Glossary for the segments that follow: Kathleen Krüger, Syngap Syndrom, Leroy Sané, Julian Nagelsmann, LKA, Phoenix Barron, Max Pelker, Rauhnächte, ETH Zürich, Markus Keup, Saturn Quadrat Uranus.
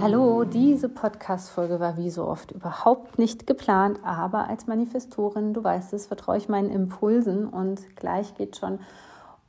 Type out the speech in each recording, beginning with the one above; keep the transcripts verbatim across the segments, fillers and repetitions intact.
Hallo, diese Podcast-Folge war wie so oft überhaupt nicht geplant, aber als Manifestorin, du weißt es, vertraue ich meinen Impulsen und gleich geht schon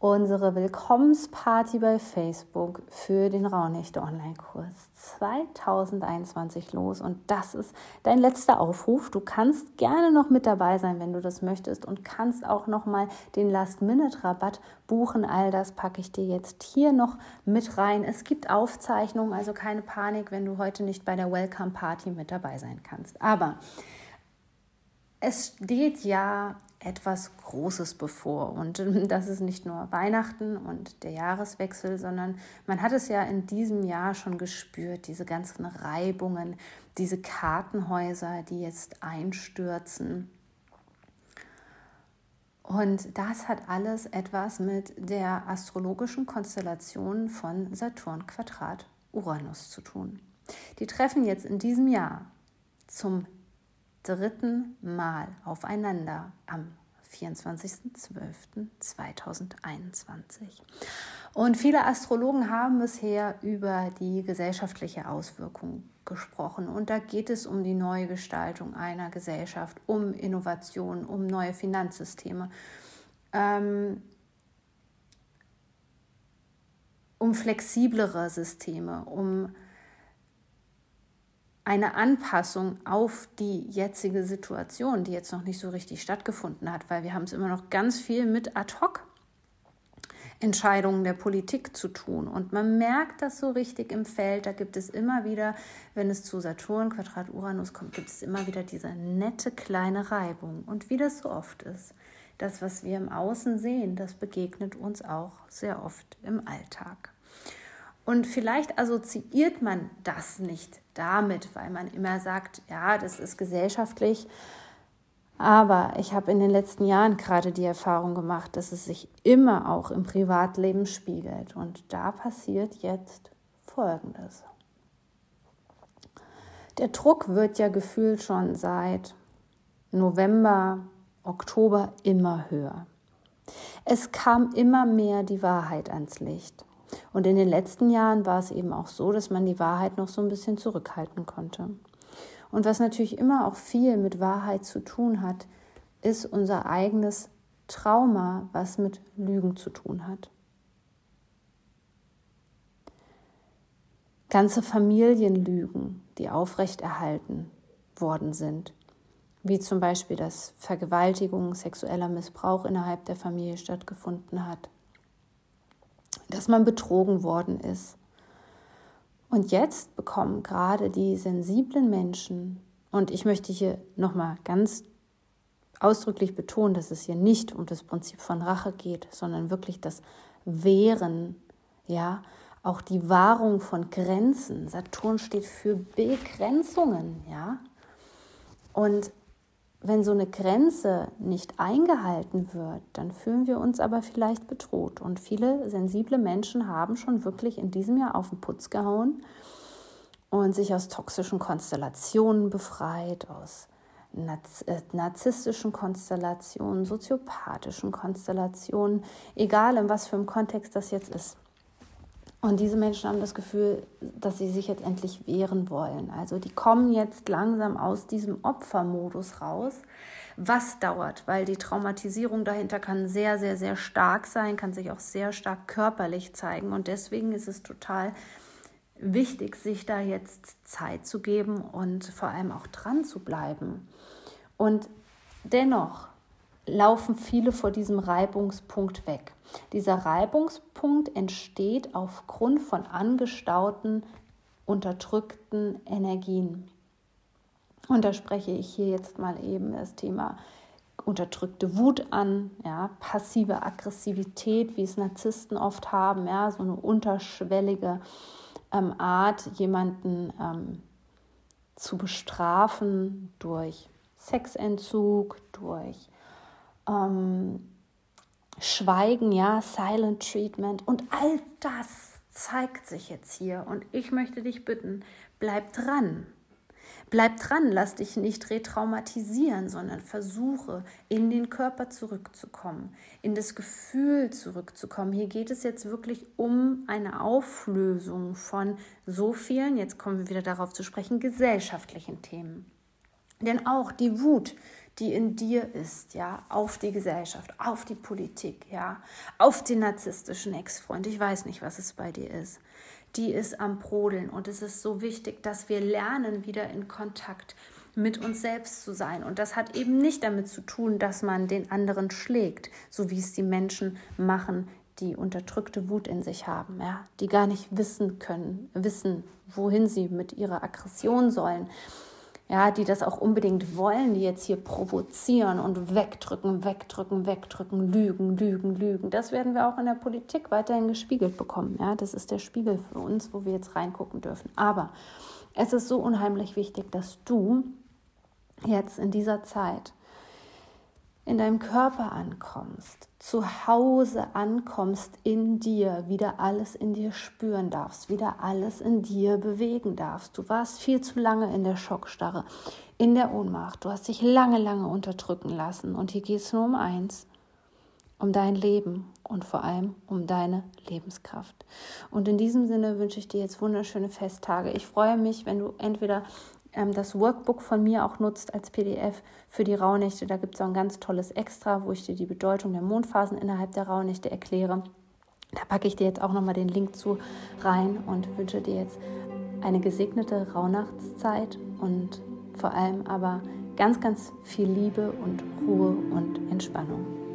unsere Willkommensparty bei Facebook für den Rauhnächte Online-Kurs zwanzig einundzwanzig los und das ist dein letzter Aufruf. Du kannst gerne noch mit dabei sein, wenn du das möchtest und kannst auch nochmal den Last-Minute-Rabatt buchen. All das packe ich dir jetzt hier noch mit rein. Es gibt Aufzeichnungen, also keine Panik, wenn du heute nicht bei der Welcome-Party mit dabei sein kannst. Aber es steht ja etwas Großes bevor und das ist nicht nur Weihnachten und der Jahreswechsel, sondern man hat es ja in diesem Jahr schon gespürt, diese ganzen Reibungen, diese Kartenhäuser, die jetzt einstürzen. Und das hat alles etwas mit der astrologischen Konstellation von Saturn Quadrat Uranus zu tun. Die treffen jetzt in diesem Jahr zum dritten Mal aufeinander am vierundzwanzigsten zwölften zweitausendeinundzwanzig. Und viele Astrologen haben bisher über die gesellschaftliche Auswirkung gesprochen. Und da geht es um die Neugestaltung einer Gesellschaft, um Innovationen, um neue Finanzsysteme, ähm, um flexiblere Systeme, um eine Anpassung auf die jetzige Situation, die jetzt noch nicht so richtig stattgefunden hat, weil wir haben es immer noch ganz viel mit Ad-Hoc-Entscheidungen der Politik zu tun. Und man merkt das so richtig im Feld, da gibt es immer wieder, wenn es zu Saturn, Quadrat Uranus kommt, gibt es immer wieder diese nette kleine Reibung. Und wie das so oft ist, das, was wir im Außen sehen, das begegnet uns auch sehr oft im Alltag. Und vielleicht assoziiert man das nicht damit, weil man immer sagt, ja, das ist gesellschaftlich. Aber ich habe in den letzten Jahren gerade die Erfahrung gemacht, dass es sich immer auch im Privatleben spiegelt. Und da passiert jetzt Folgendes. Der Druck wird ja gefühlt schon seit November, Oktober immer höher. Es kam immer mehr die Wahrheit ans Licht. Und in den letzten Jahren war es eben auch so, dass man die Wahrheit noch so ein bisschen zurückhalten konnte. Und was natürlich immer auch viel mit Wahrheit zu tun hat, ist unser eigenes Trauma, was mit Lügen zu tun hat. Ganze Familienlügen, die aufrechterhalten worden sind, wie zum Beispiel, dass Vergewaltigung, sexueller Missbrauch innerhalb der Familie stattgefunden hat, dass man betrogen worden ist. Und jetzt bekommen gerade die sensiblen Menschen, und ich möchte hier nochmal ganz ausdrücklich betonen, dass es hier nicht um das Prinzip von Rache geht, sondern wirklich das Wehren, ja, auch die Wahrung von Grenzen. Saturn steht für Begrenzungen, ja. Und wenn so eine Grenze nicht eingehalten wird, dann fühlen wir uns aber vielleicht bedroht. Und viele sensible Menschen haben schon wirklich in diesem Jahr auf den Putz gehauen und sich aus toxischen Konstellationen befreit, aus narz- äh, narzisstischen Konstellationen, soziopathischen Konstellationen, egal in was für einem Kontext das jetzt ist. Und diese Menschen haben das Gefühl, dass sie sich jetzt endlich wehren wollen. Also die kommen jetzt langsam aus diesem Opfermodus raus. Was dauert? Weil die Traumatisierung dahinter kann sehr, sehr, sehr stark sein, kann sich auch sehr stark körperlich zeigen. Und deswegen ist es total wichtig, sich da jetzt Zeit zu geben und vor allem auch dran zu bleiben. Und dennoch laufen viele vor diesem Reibungspunkt weg. Dieser Reibungspunkt entsteht aufgrund von angestauten, unterdrückten Energien. Und da spreche ich hier jetzt mal eben das Thema unterdrückte Wut an, ja, passive Aggressivität, wie es Narzissten oft haben, ja, so eine unterschwellige ähm, Art, jemanden ähm, zu bestrafen durch Sexentzug, durch ähm, Schweigen, ja, Silent Treatment, und all das zeigt sich jetzt hier. Und ich möchte dich bitten, bleib dran. Bleib dran, lass dich nicht retraumatisieren, sondern versuche, in den Körper zurückzukommen, in das Gefühl zurückzukommen. Hier geht es jetzt wirklich um eine Auflösung von so vielen, jetzt kommen wir wieder darauf zu sprechen, gesellschaftlichen Themen. Denn auch die Wut, die in dir ist, ja, auf die Gesellschaft, auf die Politik, ja, auf den narzisstischen Ex-Freund, ich weiß nicht, was es bei dir ist, die ist am Brodeln, und es ist so wichtig, dass wir lernen, wieder in Kontakt mit uns selbst zu sein. Und das hat eben nicht damit zu tun, dass man den anderen schlägt, so wie es die Menschen machen, die unterdrückte Wut in sich haben, ja, die gar nicht wissen können, wissen, wohin sie mit ihrer Aggression sollen. Ja, die das auch unbedingt wollen, die jetzt hier provozieren und wegdrücken, wegdrücken, wegdrücken, lügen, lügen, lügen. Das werden wir auch in der Politik weiterhin gespiegelt bekommen. Ja, das ist der Spiegel für uns, wo wir jetzt reingucken dürfen. Aber es ist so unheimlich wichtig, dass du jetzt in dieser Zeit in deinem Körper ankommst, zu Hause ankommst in dir, wieder alles in dir spüren darfst, wieder alles in dir bewegen darfst. Du warst viel zu lange in der Schockstarre, in der Ohnmacht. Du hast dich lange, lange unterdrücken lassen. Und hier geht es nur um eins, um dein Leben und vor allem um deine Lebenskraft. Und in diesem Sinne wünsche ich dir jetzt wunderschöne Festtage. Ich freue mich, wenn du entweder das Workbook von mir auch nutzt als P D F für die Rauhnächte. Da gibt es auch ein ganz tolles Extra, wo ich dir die Bedeutung der Mondphasen innerhalb der Rauhnächte erkläre. Da packe ich dir jetzt auch nochmal den Link zu rein und wünsche dir jetzt eine gesegnete Rauhnachtszeit und vor allem aber ganz, ganz viel Liebe und Ruhe und Entspannung.